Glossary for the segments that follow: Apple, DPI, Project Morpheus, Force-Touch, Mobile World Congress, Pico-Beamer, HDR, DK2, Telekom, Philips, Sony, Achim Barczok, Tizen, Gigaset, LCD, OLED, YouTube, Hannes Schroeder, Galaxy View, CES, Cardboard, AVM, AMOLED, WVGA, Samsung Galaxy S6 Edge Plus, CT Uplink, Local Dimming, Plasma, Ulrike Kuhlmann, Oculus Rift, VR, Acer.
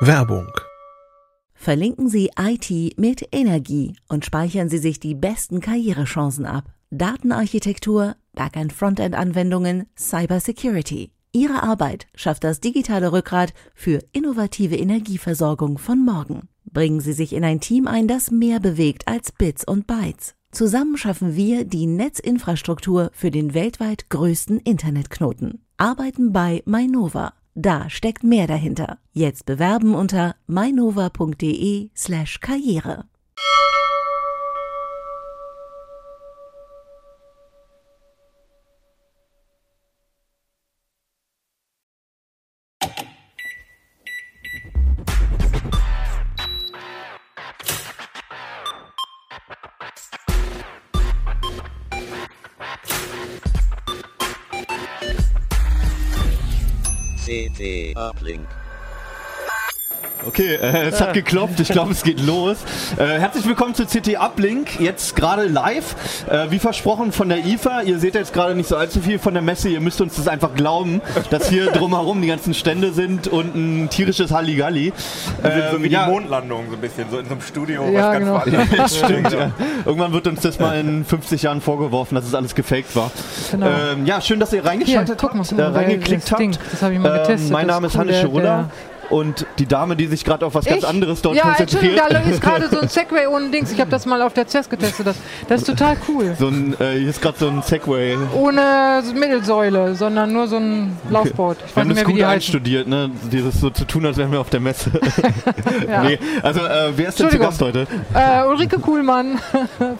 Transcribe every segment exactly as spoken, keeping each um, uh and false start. Werbung. Verlinken Sie I T mit Energie und speichern Sie sich die besten Karrierechancen ab. Datenarchitektur, Backend-Frontend-Anwendungen, Cybersecurity. Ihre Arbeit schafft das digitale Rückgrat für innovative Energieversorgung von morgen. Bringen Sie sich in ein Team ein, das mehr bewegt als Bits und Bytes. Zusammen schaffen wir die Netzinfrastruktur für den weltweit größten Internetknoten. Arbeiten bei Mainova. Da steckt mehr dahinter. Jetzt bewerben unter mainova.de slash karriere. C T Uplink. Okay, äh, es hat geklopft. Ich glaube, es geht los. Äh, herzlich willkommen zu C T Uplink, jetzt gerade live. Äh, wie versprochen von der I F A. Ihr seht jetzt gerade nicht so allzu viel von der Messe. Ihr müsst uns das einfach glauben, dass hier drumherum die ganzen Stände sind und ein tierisches Halligalli. Wir sind ähm, so wie ja, die Mondlandung so ein bisschen, so in so einem Studio. Ja, was genau. Ganz ja, stimmt. Ja. Irgendwann wird uns das mal in fünfzig Jahren vorgeworfen, dass es alles gefaked war. Genau. Ähm, ja, schön, dass ihr reingeschaltet hier, habt, äh, reingeklickt habt. Das habe ich mal getestet. Ähm, mein Name ist, ist Hannes Schroeder. Und die Dame, die sich gerade auf was ich? ganz anderes dort ja, konzentriert. Ja, da ist gerade so ein Segway ohne Dings. Ich habe das mal auf der C E S getestet. Das, das ist total cool. So ein, äh, hier ist gerade so ein Segway. Ohne Mittelsäule, sondern nur so ein Laufboard. Ich wir haben das gut einstudiert, ne? Dieses so zu tun, als wären wir auf der Messe. Ja. Nee. Also, äh, wer ist denn zu Gast heute? Äh, Ulrike Kuhlmann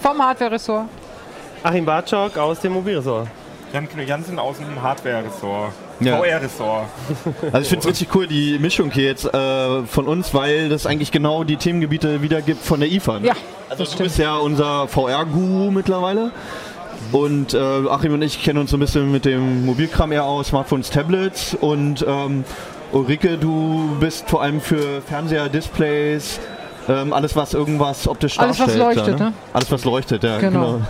vom Hardware-Ressort. Achim Barczok aus dem Mobilressort. Jansen aus dem Hardware-Ressort. Ja. V R-Ressort. Also ich finde es richtig cool, die Mischung hier jetzt äh, von uns, weil das eigentlich genau die Themengebiete wiedergibt von der I F A. Ne? Ja, also du stimmt. bist ja unser V R-Guru mittlerweile. Und äh, Achim und ich kennen uns so ein bisschen mit dem Mobilkram eher aus, Smartphones, Tablets. Und ähm, Ulrike, du bist vor allem für Fernseher, Displays, Ähm, alles, was irgendwas optisch alles, darstellt. Alles, was leuchtet, da, ne? ne? Alles, was leuchtet, ja, genau.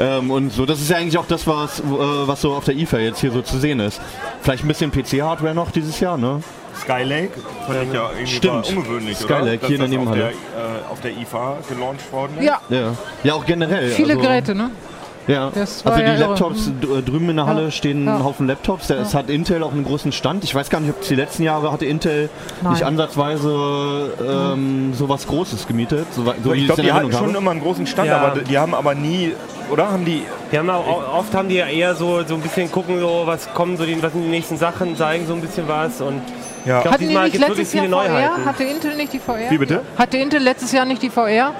genau. ähm, und so, das ist ja eigentlich auch das, was, äh, was so auf der I F A jetzt hier so zu sehen ist. Vielleicht ein bisschen P C-Hardware noch dieses Jahr, ne? Skylake, fand ich ja irgendwie Stimmt. ungewöhnlich, Skylake, oder? Dass hier das in der Nebenhalle. Äh, auf der I F A gelauncht worden ist. Ja. Ja, ja auch generell. Viele also, Geräte, ne? Ja, also die ja Laptops, irre. drüben in der Halle ja. stehen ja. ein Haufen Laptops, es ja. hat Intel auch einen großen Stand. Ich weiß gar nicht, ob die letzten Jahre hatte Intel Nein. nicht ansatzweise ähm, sowas Großes gemietet. So, so ich glaube, die hatten schon habe. immer einen großen Stand, ja. aber die haben aber nie, oder? Haben die, die haben auch, oft haben die ja eher so, so ein bisschen gucken, so, was kommen, so die, was sind die nächsten Sachen, zeigen so ein bisschen was und ja. ich glaube, diesmal gibt es wirklich viele Neuheiten. Hatte Intel nicht die V R? Wie bitte? Hatte Intel letztes Jahr nicht die V R?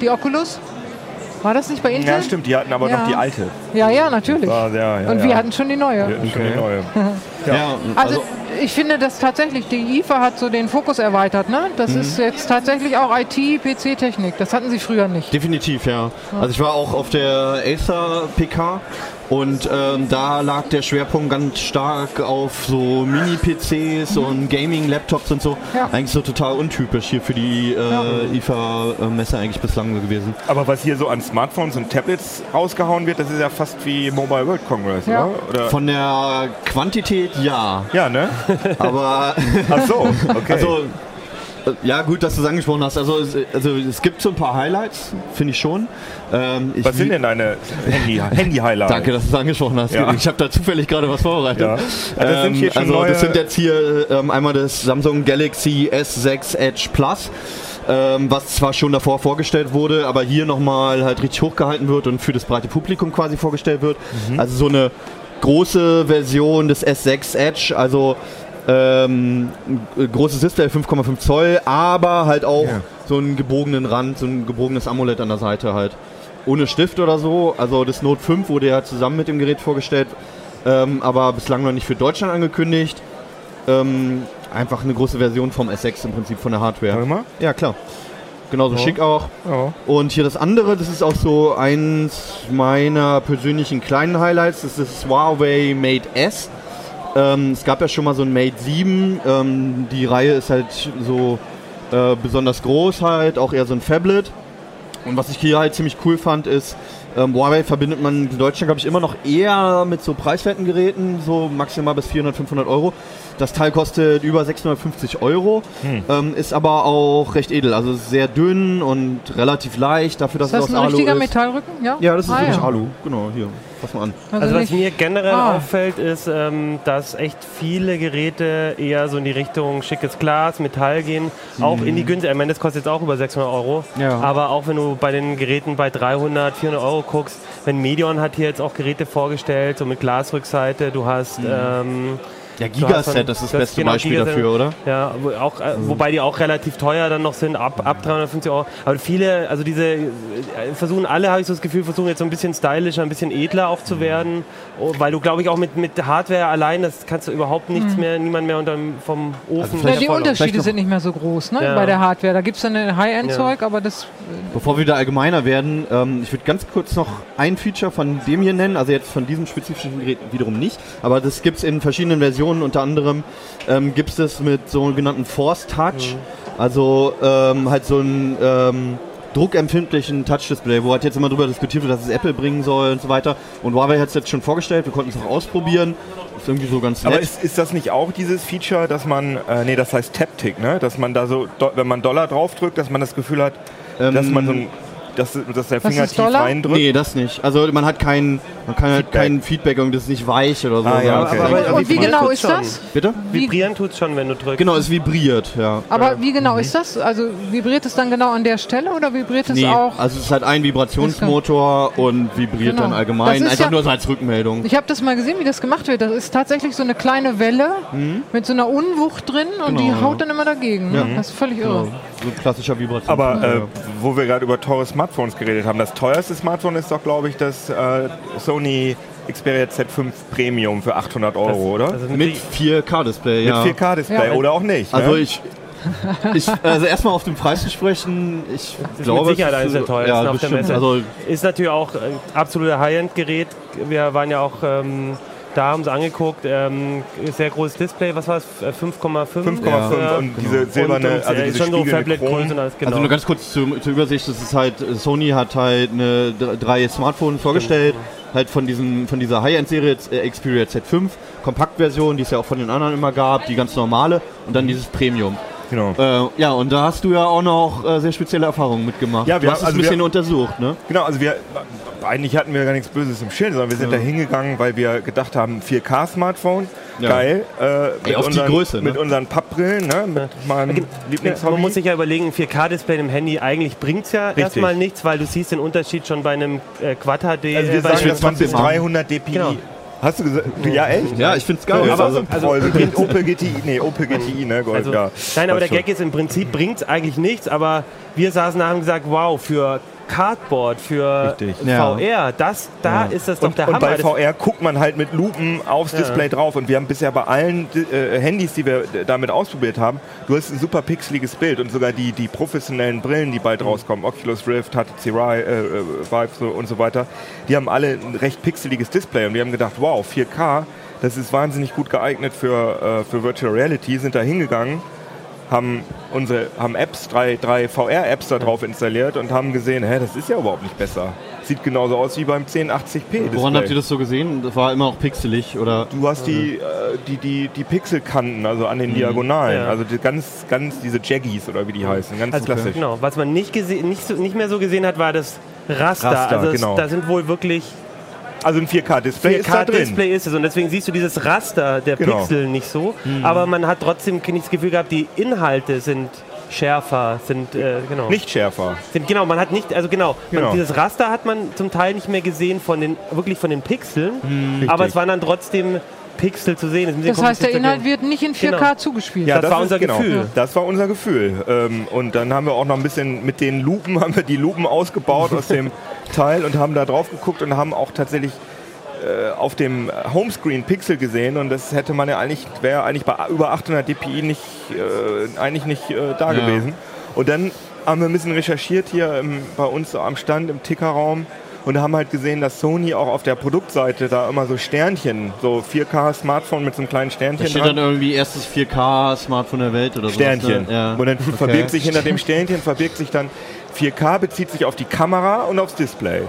Die Oculus? War das nicht bei Intel? Ja, stimmt, die hatten aber ja. noch die alte. Ja, ja, natürlich. War, ja, ja, und wir ja. hatten schon die neue. Wir hatten okay. schon die neue. ja. Ja, also, also ich finde, dass tatsächlich die I F A hat so den Fokus erweitert. Ne? Das mhm. ist jetzt tatsächlich auch I T, P C-Technik. Das hatten sie früher nicht. Definitiv, ja. Also ich war auch auf der Acer P K und ähm, da lag der Schwerpunkt ganz stark auf so Mini-P Cs mhm. und Gaming-Laptops und so. Ja. Eigentlich so total untypisch hier für die äh, ja. I F A-Messe eigentlich bislang gewesen. Aber was hier so an Smartphones und Tablets rausgehauen wird, das ist ja fast wie Mobile World Congress, ja. oder? oder? Von der Quantität ja. Ja, ne? Aber ach so, okay. Also, ja, gut, dass du es angesprochen hast. Also es, also, es gibt so ein paar Highlights, finde ich schon. Ähm, ich was sind denn deine Handy-Highlights? Danke, dass du es angesprochen hast. Ja. Ich habe da zufällig gerade was vorbereitet. Ja. Also, das, sind ähm, also das sind jetzt hier ähm, einmal das Samsung Galaxy S sechs Edge Plus, ähm, was zwar schon davor vorgestellt wurde, aber hier nochmal halt richtig hochgehalten wird und für das breite Publikum quasi vorgestellt wird. Mhm. Also so eine große Version des S sechs Edge, also ähm, großes Display, fünf Komma fünf Zoll, aber halt auch yeah. so einen gebogenen Rand, so ein gebogenes AMOLED an der Seite halt. Ohne Stift oder so, also das Note fünf wurde ja zusammen mit dem Gerät vorgestellt, ähm, aber bislang noch nicht für Deutschland angekündigt. Ähm, einfach eine große Version vom S sechs im Prinzip, von der Hardware. Warte mal. Ja, klar. Genauso oh. schick auch. Oh. Und hier das andere, das ist auch so eins meiner persönlichen kleinen Highlights, das ist das Huawei Mate S. Ähm, es gab ja schon mal so ein Mate sieben, ähm, die Reihe ist halt so äh, besonders groß halt, auch eher so ein Phablet. Und was ich hier halt ziemlich cool fand, ist, Ähm, Huawei verbindet man in Deutschland, glaube ich, immer noch eher mit so preiswerten Geräten, so maximal bis vierhundert, fünfhundert Euro. Das Teil kostet über sechshundertfünfzig Euro, hm. ähm, ist aber auch recht edel, also sehr dünn und relativ leicht, dafür, dass das es aus Alu ist. Ist das ein richtiger Metallrücken? Ja, ja das ist ah, wirklich ja. Alu, genau, hier, pass mal an. Also, also was mir generell ah. auffällt, ist, ähm, dass echt viele Geräte eher so in die Richtung schickes Glas, Metall gehen, hm. auch in die günstige, ich meine, das kostet jetzt auch über sechshundert Euro, ja. aber auch wenn du bei den Geräten bei dreihundert, vierhundert Euro guckst, wenn Medion hat hier jetzt auch Geräte vorgestellt, so mit Glasrückseite, du hast... Hm. Ähm, Ja, Gigaset, das ist das beste genau, Beispiel Gigaset, dafür, oder? Ja, auch, äh, wobei die auch relativ teuer dann noch sind, ab, ab dreihundertfünfzig Euro. Aber viele, also diese, versuchen alle, habe ich so das Gefühl, versuchen jetzt so ein bisschen stylischer, ein bisschen edler auch zu werden. Weil du, glaube ich, auch mit, mit Hardware allein, das kannst du überhaupt nichts mhm. mehr, niemand mehr unterm, vom Ofen. Also ja, die Unterschiede sind nicht mehr so groß, ne? Ja. Bei der Hardware. Da gibt es dann ein High-End-Zeug, ja. aber das... Bevor wir da allgemeiner werden, ähm, ich würde ganz kurz noch ein Feature von dem hier nennen, also jetzt von diesem spezifischen Gerät wiederum nicht, aber das gibt es in verschiedenen Versionen. Unter anderem ähm, gibt es das mit sogenannten Force-Touch, mhm. also ähm, halt so einen ähm, druckempfindlichen Touch-Display, wo halt jetzt immer drüber diskutiert wird, dass es Apple bringen soll und so weiter. Und Huawei hat es jetzt schon vorgestellt, wir konnten es auch ausprobieren. Ist irgendwie so ganz nett. Aber ist, ist das nicht auch dieses Feature, dass man, äh, nee, das heißt Taptic, ne? Dass man da so, do, wenn man Dollar draufdrückt, dass man das Gefühl hat, ähm, dass man so ein Dass, dass der Finger tief reindrückt? Nee, das nicht. Also man hat kein, man kann halt kein Feedback und das ist nicht weich oder so. Ah, ja, okay. aber, aber, und wie genau ist das? Bitte? Vibrieren tut es schon, wenn du drückst. Genau, es vibriert, ja. Aber wie genau mhm. ist das? Also vibriert es dann genau an der Stelle oder vibriert es nee, auch? Also es ist halt ein Vibrationsmotor und vibriert genau. dann allgemein. Einfach ja, nur als Rückmeldung. Ich habe das mal gesehen, wie das gemacht wird. Das ist tatsächlich so eine kleine Welle mhm. mit so einer Unwucht drin und genau, die haut ja. dann immer dagegen. Ja. Das ist völlig irre. Genau. So ein klassischer Vibrationsmotor. Aber äh, wo wir gerade über teures Smartphones geredet haben. Das teuerste Smartphone ist doch, glaube ich, das äh, Sony Xperia Z fünf Premium für achthundert Euro, das, oder? Das mit vier K Display, ja. Mit vier K Display, ja. oder auch nicht. Also ne? ich, ich, also erstmal auf den Preis zu sprechen, ich das glaube... Ist mit Sicherheit ist der teuerste ja, auf der Messe. Also ist natürlich auch ein absoluter High-End-Gerät. Wir waren ja auch... Ähm, Da haben sie angeguckt, ähm, sehr großes Display, was war es? fünf Komma fünf? fünf Komma fünf ja. und genau. diese silberne, und, und, also diese schon so Fablet-Größe und alles, genau. Also nur ganz kurz zur, zur Übersicht, das ist halt, Sony hat halt eine, drei Smartphones vorgestellt, mhm. halt von diesem, von dieser High-End-Serie äh, Xperia Z fünf, Kompaktversion, die es ja auch von den anderen immer gab, die ganz normale und dann dieses Premium. Genau. Äh, ja, und da hast du ja auch noch äh, sehr spezielle Erfahrungen mitgemacht. Ja, wir du hast haben, also es ein bisschen wir, untersucht, ne? Genau, also wir, eigentlich hatten wir gar nichts Böses im Schild, sondern wir sind ja. da hingegangen, weil wir gedacht haben, vier K Smartphone, ja. geil. Äh, Ey, auf unseren, die Größe, ne? Mit unseren Pappbrillen, ne? Mit meinem ja. Lieblingshobby. Man muss sich ja überlegen, ein vier K Display im Handy, eigentlich bringt es ja erstmal nichts, weil du siehst den Unterschied schon bei einem äh, Quad H D. Also wir sagen, das bis dreihundert D P I. Genau. Hast du gesagt? Ja, echt? Ja, ich find's geil. Ja, aber also, also, also Opel G T I, nee, Opel G T I, ne, Golf, also, ja. Nein, aber der Gag ist, im Prinzip bringt's eigentlich nichts, aber wir saßen da und haben gesagt, wow, für Cardboard, für Richtig. V R, ja. das, da ja. ist das doch und, der Hammer. Und bei V R guckt man halt mit Lupen aufs ja. Display drauf und wir haben bisher bei allen äh, Handys, die wir damit ausprobiert haben, du hast ein super pixeliges Bild und sogar die, die professionellen Brillen, die bald mhm. rauskommen, Oculus Rift, H T C Vive äh, so, und so weiter, die haben alle ein recht pixeliges Display und wir haben gedacht, wow, vier K, das ist wahnsinnig gut geeignet für, äh, für Virtual Reality, sind da hingegangen, haben unsere haben Apps, drei, drei V R Apps da drauf installiert und haben gesehen, hä, das ist ja überhaupt nicht besser. Sieht genauso aus wie beim zehn achtzig p. Woran habt ihr das so gesehen? Das war immer auch pixelig, oder? Du hast die, äh, die, die, die Pixelkanten, also an den mhm. Diagonalen, ja. also die ganz, ganz diese Jaggies oder wie die heißen, ganz also klassisch. Genau, was man nicht, gese- nicht, so, nicht mehr so gesehen hat, war das Raster. Raster also genau. es, da sind wohl wirklich... Also ein vier K Display ist da drin. vier K Display ist es und deswegen siehst du dieses Raster der genau. Pixel nicht so, mhm. aber man hat trotzdem nicht das Gefühl gehabt, die Inhalte sind schärfer, sind äh, genau. nicht schärfer. Sind, genau, man hat nicht, also genau, genau. Man, dieses Raster hat man zum Teil nicht mehr gesehen von den wirklich von den Pixeln, mhm. aber es waren dann trotzdem Pixel zu sehen. Das, das heißt, der Inhalt wird nicht in vier K genau. zugespielt. Ja, das, das war unser genau. Gefühl. Das war unser Gefühl. Ähm, und dann haben wir auch noch ein bisschen mit den Lupen, haben wir die Lupen ausgebaut aus dem Teil und haben da drauf geguckt und haben auch tatsächlich äh, auf dem Homescreen Pixel gesehen und das hätte man ja eigentlich, wäre eigentlich bei über achthundert D P I nicht, äh, eigentlich nicht äh, da ja. gewesen. Und dann haben wir ein bisschen recherchiert hier im, bei uns am Stand im Tickerraum. Und haben halt gesehen, dass Sony auch auf der Produktseite da immer so Sternchen, so vier K Smartphone mit so einem kleinen Sternchen da steht dran. Dann irgendwie erstes vier K Smartphone der Welt oder so. Sternchen. Sowas, ne? ja. Und dann okay. verbirgt sich hinter dem Sternchen, verbirgt sich dann vier K, bezieht sich auf die Kamera und aufs Display.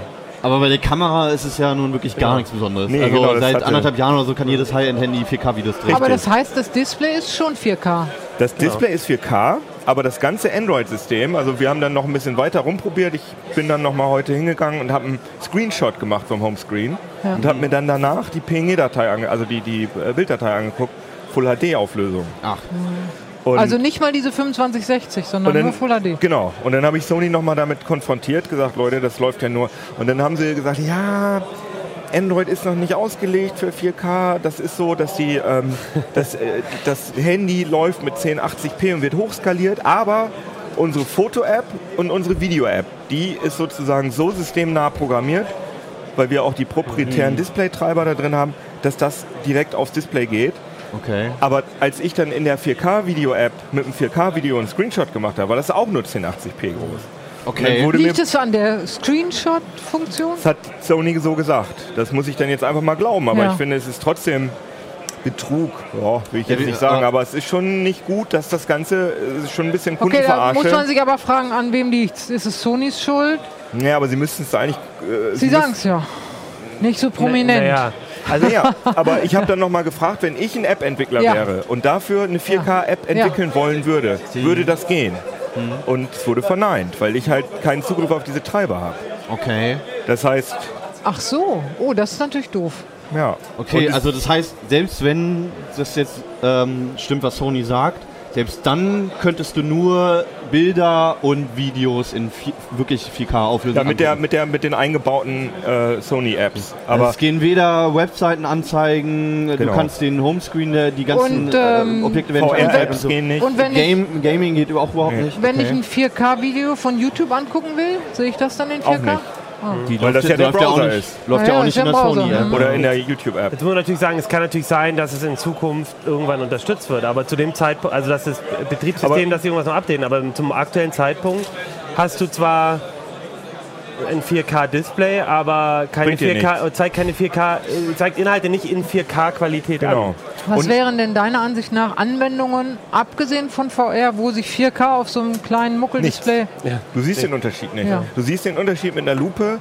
Aber bei der Kamera ist es ja nun wirklich gar genau. nichts Besonderes. Nee, also genau, seit anderthalb Jahren oder so kann jedes High-End-Handy vier K Videos drehen. Aber das heißt, das Display ist schon vier K. Das Display ja. ist vier K, aber das ganze Android-System, also wir haben dann noch ein bisschen weiter rumprobiert. Ich bin dann nochmal heute hingegangen und habe einen Screenshot gemacht vom Homescreen ja. und habe mir dann danach die P N G-Datei, also die, die Bilddatei angeguckt, Full H D Auflösung. Ach. Und also nicht mal diese fünfundzwanzig sechzig, sondern dann, nur Full H D. Genau. Und dann habe ich Sony nochmal damit konfrontiert, gesagt, Leute, das läuft ja nur. Und dann haben sie gesagt, ja, Android ist noch nicht ausgelegt für vier K. Das ist so, dass die, ähm, das, äh, das Handy läuft mit zehn achtzig p und wird hochskaliert. Aber unsere Foto-App und unsere Video-App, die ist sozusagen so systemnah programmiert, weil wir auch die proprietären mhm. Display-Treiber da drin haben, dass das direkt aufs Display geht. Okay. Aber als ich dann in der vier K Video App mit einem vier K Video einen Screenshot gemacht habe, war das auch nur zehn achtzig p groß. Okay. Liegt es an der Screenshot-Funktion? Das hat Sony so gesagt. Das muss ich dann jetzt einfach mal glauben. Aber ja. ich finde, es ist trotzdem Betrug. Ja, will ich jetzt nicht sagen. Aber es ist schon nicht gut, dass das Ganze es ist schon ein bisschen Kunden verarscht. Okay, da muss man sich aber fragen, an wem liegt es? Ist es Sonys Schuld? Ja, aber sie müssten es eigentlich... Äh, sie sie sagen es ja. Nicht so prominent. Na, na ja. Also ja, aber ich habe dann nochmal gefragt, wenn ich ein App-Entwickler ja. wäre und dafür eine vier K App entwickeln ja. wollen würde, würde das gehen? Mhm. Und es wurde verneint, weil ich halt keinen Zugriff auf diese Treiber habe. Okay. Das heißt... Ach so, oh, das ist natürlich doof. Ja. Okay, also das heißt, selbst wenn das jetzt ähm, stimmt, was Sony sagt, selbst dann könntest du nur Bilder und Videos in wirklich vier K auflösen. Ja, mit, der, mit, der, mit den eingebauten äh, Sony-Apps. Aber es gehen weder Webseiten anzeigen, genau. du kannst den Homescreen, die ganzen und, ähm, äh, Objekte werden V R-Apps und so. Gehen nicht. Und wenn Game, ich, Gaming geht auch überhaupt nee. nicht. Wenn okay. ich ein vier K Video von YouTube angucken will, sehe ich das dann in vier K? Ah. Die Weil das ja der läuft Browser ja auch nicht, ist. Läuft ja, ja auch nicht in der Sony-App oder in der YouTube-App. Jetzt muss man natürlich sagen, es kann natürlich sein, dass es in Zukunft irgendwann unterstützt wird, aber zu dem Zeitpunkt, also dass das Betriebssystem, aber dass sie irgendwas noch updaten, aber zum aktuellen Zeitpunkt hast du zwar ein vier K Display, aber keine vier K, zeigt keine vier K, zeigt Inhalte nicht in vier K Qualität genau. an. Was Und wären denn deiner Ansicht nach Anwendungen, abgesehen von V R, wo sich vier K auf so einem kleinen Muckeldisplay... Ja. Du siehst den Unterschied nicht. Ja. Du siehst den Unterschied mit einer Lupe.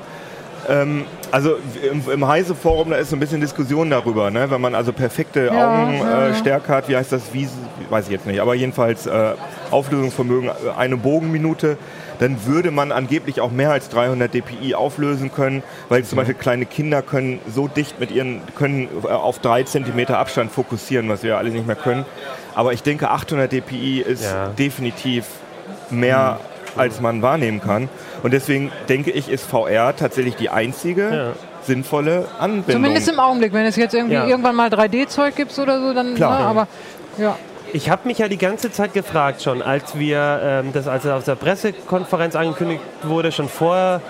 Ähm, also im, im Heise-Forum, da ist so ein bisschen Diskussion darüber, ne? Wenn man also perfekte ja, Augenstärke ja. äh, hat, wie heißt das, wie, weiß ich jetzt nicht, aber jedenfalls äh, Auflösungsvermögen, eine Bogenminute, dann würde man angeblich auch mehr als dreihundert D P I auflösen können, weil zum Beispiel kleine Kinder können so dicht mit ihren, können auf drei Zentimeter Abstand fokussieren, was wir ja alle nicht mehr können. Aber ich denke, achthundert D P I ist ja. definitiv mehr, mhm. als man wahrnehmen kann. Und deswegen denke ich, ist V R tatsächlich die einzige ja. sinnvolle Anwendung. Zumindest im Augenblick. Wenn es jetzt irgendwie ja. irgendwann mal drei D Zeug gibt oder so, dann... Klar. Na, aber, ja. Ich habe mich ja die ganze Zeit gefragt schon, als wir ähm, das, als es auf der Pressekonferenz angekündigt wurde, schon vorher,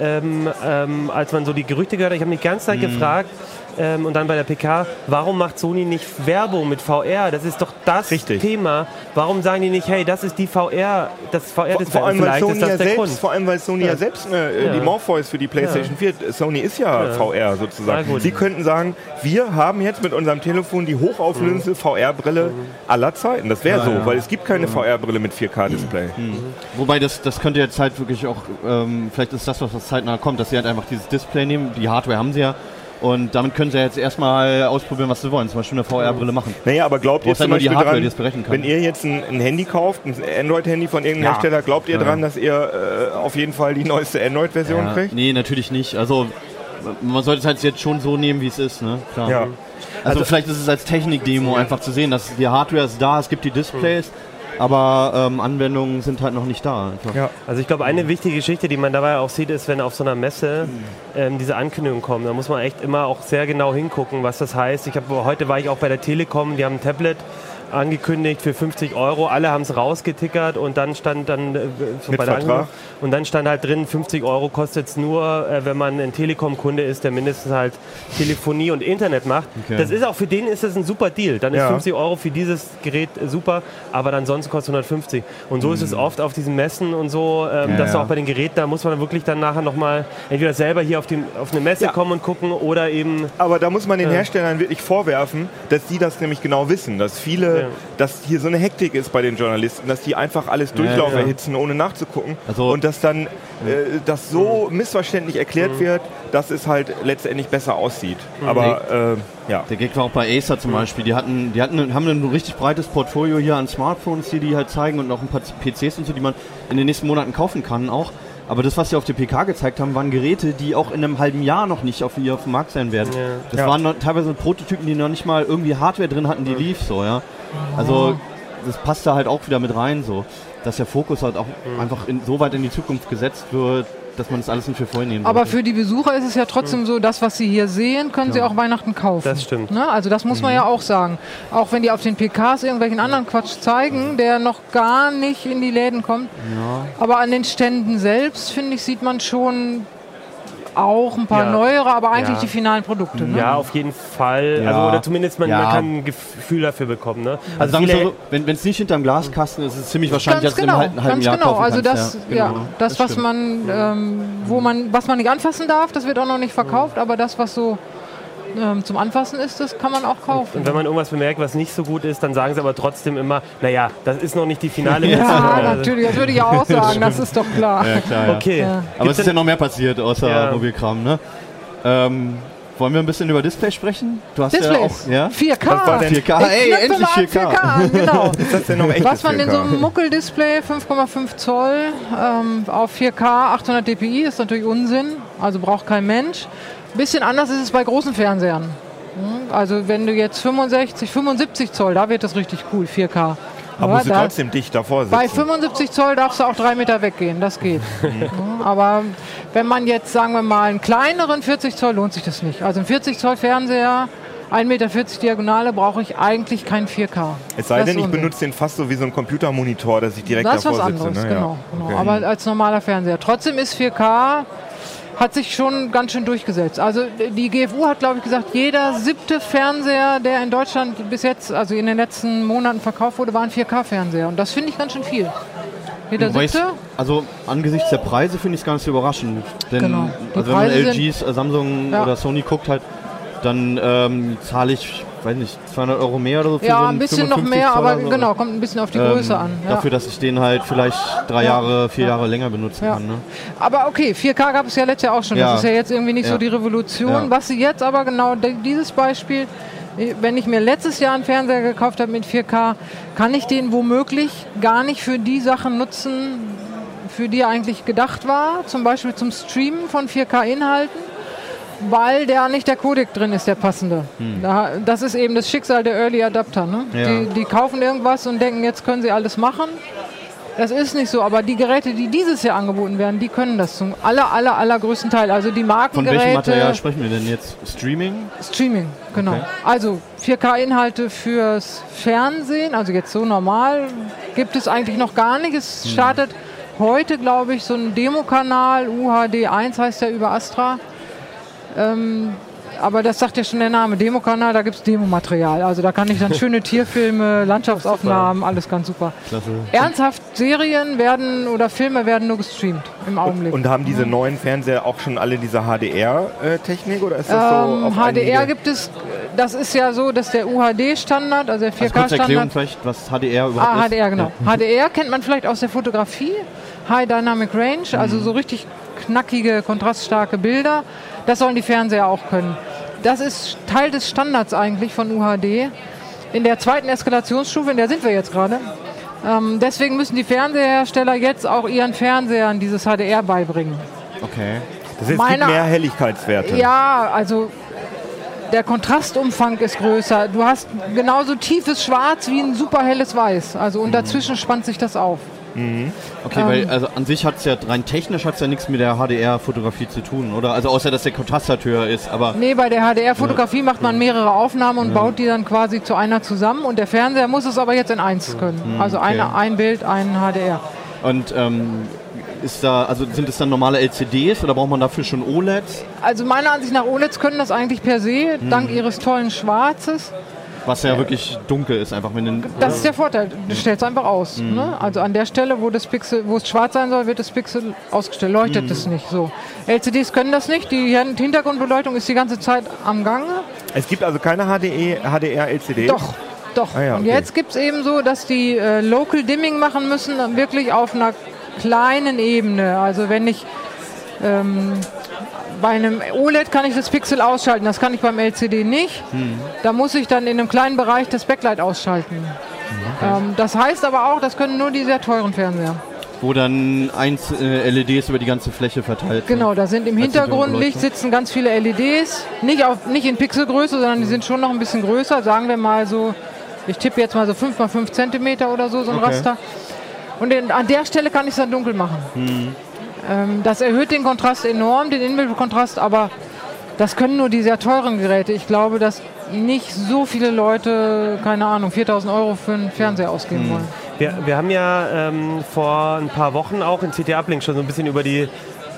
ähm, ähm, als man so die Gerüchte gehört hat, ich habe mich die ganze Zeit mhm. gefragt ähm, und dann bei der P K, warum macht Sony nicht Werbung mit V R? Das ist doch das Richtig. Thema. Warum sagen die nicht, hey, das ist die V R, das V R ist vor allem, weil Sony ist das ja der selbst, Grund. Vor allem, weil Sony ja, ja selbst eine, äh, ja. die Morpheus für die PlayStation ja. vier, Sony ist ja, ja. V R sozusagen. Sie könnten sagen, wir haben jetzt mit unserem Telefon die hochauflösende mhm. V R Brille mhm. aller Zeiten. Das wäre ja, so, ja. weil es gibt keine mhm. V R Brille mit vier K Display. Mhm. Mhm. Wobei, das, das könnte jetzt halt wirklich auch, ähm, vielleicht ist das, was aus zeitnah kommt, dass sie halt einfach dieses Display nehmen, die Hardware haben sie ja. Und damit können sie jetzt erstmal ausprobieren, was sie wollen. Zum Beispiel eine V R Brille machen. Naja, aber glaubt ihr zum Beispiel dran, wenn ihr jetzt ein, ein Handy kauft, ein Android-Handy von irgendeinem ja. Hersteller, glaubt ihr ja. dran, dass ihr äh, auf jeden Fall die neueste Android-Version ja. kriegt? Nee, natürlich nicht. Also man sollte es halt jetzt schon so nehmen, wie es ist. Ne? Klar. Ja. Also, also vielleicht ist es als Technik-Demo ja. einfach zu sehen, dass die Hardware ist da, es gibt die Displays. Mhm. Aber ähm, Anwendungen sind halt noch nicht da. Ja. Also ich glaube, eine wichtige Geschichte, die man dabei auch sieht, ist, wenn auf so einer Messe ähm, diese Ankündigungen kommen. Da muss man echt immer auch sehr genau hingucken, was das heißt. Ich hab, heute war ich auch bei der Telekom, die haben ein Tablet angekündigt für fünfzig Euro. Alle haben es rausgetickert und dann stand dann äh, so bei der Ange- und dann stand halt drin, fünfzig Euro kostet es nur, äh, wenn man ein Telekom-Kunde ist, der mindestens halt Telefonie und Internet macht. Okay. Das ist auch für den ist das ein super Deal. Dann ist ja. fünfzig Euro für dieses Gerät äh, super, aber dann sonst kostet hundertfünfzig. Und so mhm. ist es oft auf diesen Messen und so, ähm, ja, dass ja. auch bei den Geräten, da muss man wirklich dann nachher nochmal entweder selber hier auf, den, auf eine Messe ja. kommen und gucken oder eben... Aber da muss man den äh, Herstellern wirklich vorwerfen, dass die das nämlich genau wissen, dass viele Leute, ja. dass hier so eine Hektik ist bei den Journalisten, dass die einfach alles Durchlauf ja, ja. erhitzen, ohne nachzugucken. Also, und dass dann ja. äh, das so mhm. missverständlich erklärt mhm. wird, dass es halt letztendlich besser aussieht. Mhm. Aber nee. äh, ja. Der Gegner auch bei Acer zum mhm. Beispiel, die hatten, die hatten, haben ein richtig breites Portfolio hier an Smartphones, die die halt zeigen und noch ein paar P Cs und so, die man in den nächsten Monaten kaufen kann auch. Aber das, was sie auf der P K gezeigt haben, waren Geräte, die auch in einem halben Jahr noch nicht auf, auf dem Markt sein werden. Ja. Das ja. waren noch, teilweise Prototypen, die noch nicht mal irgendwie Hardware drin hatten, die ja. lief so, ja. Also das passt da halt auch wieder mit rein so. Dass der Fokus halt auch ja. einfach in, so weit in die Zukunft gesetzt wird, dass man das alles nicht für voll nehmen Aber sollte. Für die Besucher ist es ja trotzdem mhm. so, das, was sie hier sehen, können ja. sie auch Weihnachten kaufen. Das stimmt. Ne? Also das muss mhm. man ja auch sagen. Auch wenn die auf den P Ks irgendwelchen anderen Quatsch zeigen, mhm. der noch gar nicht in die Läden kommt. Ja. Aber an den Ständen selbst, finde ich, sieht man schon auch ein paar ja. neuere, aber eigentlich ja. die finalen Produkte. Ne? Ja, auf jeden Fall. Ja. Also, oder zumindest man, ja. man kann ein Gefühl dafür bekommen. Ne? Also sagen wir so, wenn es nicht hinterm Glaskasten ist, ist es ziemlich wahrscheinlich, dass genau, es im halben Jahr genau. kaufen also kannst. Das, ja. Ja, genau. das, das was stimmt. man, ähm, wo man, was man nicht anfassen darf, das wird auch noch nicht verkauft, ja. aber das, was so ähm, zum Anfassen ist, das kann man auch kaufen. Und wenn man irgendwas bemerkt, was nicht so gut ist, dann sagen sie aber trotzdem immer, naja, das ist noch nicht die finale Version. Ja, ja, natürlich, das würde ich auch sagen, das ist doch klar. Ja, klar ja. Okay. Ja. Aber es ist ja noch mehr passiert, außer ja. Mobilkram, ne? Ähm, wollen wir ein bisschen über Display sprechen? Du hast Displays. Ja auch, ja? vier K. vier K, ey, endlich vier K. vier K genau. Ist das denn noch echt? Was man in so einem Muckel-Display, fünf Komma fünf Zoll, ähm, auf vier K, achthundert D P I, ist natürlich Unsinn, also braucht kein Mensch. Ein bisschen anders ist es bei großen Fernsehern. Also wenn du jetzt fünfundsechzig, fünfundsiebzig Zoll, da wird das richtig cool, vier K. Aber musst du trotzdem dicht davor sitzen. Bei fünfundsiebzig Zoll darfst du auch drei Meter weggehen, das geht. Aber wenn man jetzt, sagen wir mal, einen kleineren vierzig Zoll, lohnt sich das nicht. Also ein vierzig Zoll Fernseher, ein Meter vierzig Diagonale, brauche ich eigentlich kein vier K. Es sei denn, ich benutze den fast so wie so ein Computermonitor, dass ich direkt davor sitze. Das ist was anderes, genau. Aber als normaler Fernseher. Trotzdem ist vier K... hat sich schon ganz schön durchgesetzt. Also die G F U hat, glaube ich, gesagt, jeder siebte Fernseher, der in Deutschland bis jetzt, also in den letzten Monaten verkauft wurde, war ein vier K-Fernseher. Und das finde ich ganz schön viel. Jeder siebte? Also angesichts der Preise finde ich es gar nicht so überraschend. Denn genau. also wenn man L Gs, Samsung ja. oder Sony guckt, halt, dann ähm, zahle ich, weiß nicht, zweihundert Euro mehr oder so. Für ja, so ein bisschen noch mehr, Zoll aber so. Genau, kommt ein bisschen auf die ähm, Größe an. Ja. Dafür, dass ich den halt vielleicht drei ja. Jahre, vier ja. Jahre länger benutzen ja. kann. Ne? Aber okay, vier K gab es ja letztes Jahr auch schon. Ja. Das ist ja jetzt irgendwie nicht ja. so die Revolution. Ja. Was sie jetzt aber genau, dieses Beispiel, wenn ich mir letztes Jahr einen Fernseher gekauft habe mit vier K, kann ich den womöglich gar nicht für die Sachen nutzen, für die er eigentlich gedacht war. Zum Beispiel zum Streamen von vier K-Inhalten. Weil da nicht der Codec drin ist, der passende. Hm. Da, das ist eben das Schicksal der Early Adapter. Ne? Ja. Die, die kaufen irgendwas und denken, jetzt können sie alles machen. Das ist nicht so, aber die Geräte, die dieses Jahr angeboten werden, die können das zum aller, aller, allergrößten Teil. Also die Markengeräte... Von welchem Material sprechen wir denn jetzt? Streaming? Streaming, genau. Okay. Also vier K-Inhalte fürs Fernsehen, also jetzt so normal, gibt es eigentlich noch gar nicht. Es hm. startet heute, glaube ich, so ein Demo-Kanal, U H D eins heißt der über Astra. Ähm, aber das sagt ja schon der Name, Demo-Kanal, da gibt es Demo-Material. Also da kann ich dann schöne Tierfilme, Landschaftsaufnahmen, alles ganz super. Klasse. Ernsthaft, Serien werden oder Filme werden nur gestreamt im Augenblick. Und, und haben diese mhm. neuen Fernseher auch schon alle diese H D R-Technik oder ist das ähm, so? Auf H D R gibt es, das ist ja so, dass der U H D-Standard, also der vier K-Standard. Vielleicht, was H D R überhaupt ah, ist. H D R, genau. Ja. H D R kennt man vielleicht aus der Fotografie, High Dynamic Range, mhm. also so richtig knackige, kontraststarke Bilder. Das sollen die Fernseher auch können. Das ist Teil des Standards eigentlich von U H D. In der zweiten Eskalationsstufe, in der sind wir jetzt gerade. Ähm, deswegen müssen die Fernsehersteller jetzt auch ihren Fernsehern dieses H D R beibringen. Okay. Das ist Meiner, mehr Helligkeitswerte. Ja, also der Kontrastumfang ist größer. Du hast genauso tiefes Schwarz wie ein super helles Weiß. Also und dazwischen mhm. spannt sich das auf. Mhm. Okay, ähm, weil also an sich hat es ja, rein technisch hat es ja nichts mit der H D R-Fotografie zu tun, oder? Also außer, dass der Kontrast höher ist, aber... Nee, bei der H D R-Fotografie ja. macht man mehrere Aufnahmen und ja. baut die dann quasi zu einer zusammen und der Fernseher muss es aber jetzt in eins können. Mhm, also okay. eine, ein Bild, ein H D R. Und ähm, ist da, also sind es dann normale L C Ds oder braucht man dafür schon O L E Ds? Also meiner Ansicht nach, O L E Ds können das eigentlich per se, mhm. dank ihres tollen Schwarzes. Was ja wirklich dunkel ist, einfach mit den. Das ist der Vorteil, du stellst es einfach aus. Mhm. Ne? Also an der Stelle, wo das Pixel, wo es schwarz sein soll, wird das Pixel ausgestellt, leuchtet mhm. es nicht so. L C Ds können das nicht, die Hintergrundbeleuchtung ist die ganze Zeit am Gange. Es gibt also keine H D R L C Ds? Doch. Doch, ah, ja, und okay. Jetzt gibt es eben so, dass die äh, Local Dimming machen müssen, wirklich auf einer kleinen Ebene. Also wenn ich ähm, bei einem O L E D kann ich das Pixel ausschalten, das kann ich beim L C D nicht. Hm. Da muss ich dann in einem kleinen Bereich das Backlight ausschalten. Okay. Ähm, das heißt aber auch, das können nur die sehr teuren Fernseher. Wo dann eins äh, L E Ds über die ganze Fläche verteilt sind. Genau, da sind im Hintergrundlicht sitzen ganz viele L E Ds. Nicht, auf, nicht in Pixelgröße, sondern die sind schon noch ein bisschen größer. Sagen wir mal so, ich tippe jetzt mal so fünf mal fünf Zentimeter oder so, so ein okay. Raster. Und in, an der Stelle kann ich es dann dunkel machen. Mhm. Ähm, das erhöht den Kontrast enorm, den Inbildkontrast, aber das können nur die sehr teuren Geräte. Ich glaube, dass nicht so viele Leute, keine Ahnung, viertausend Euro für einen Fernseher ausgeben mhm. wollen. Wir, wir haben ja ähm, vor ein paar Wochen auch in C T Uplink schon so ein bisschen über die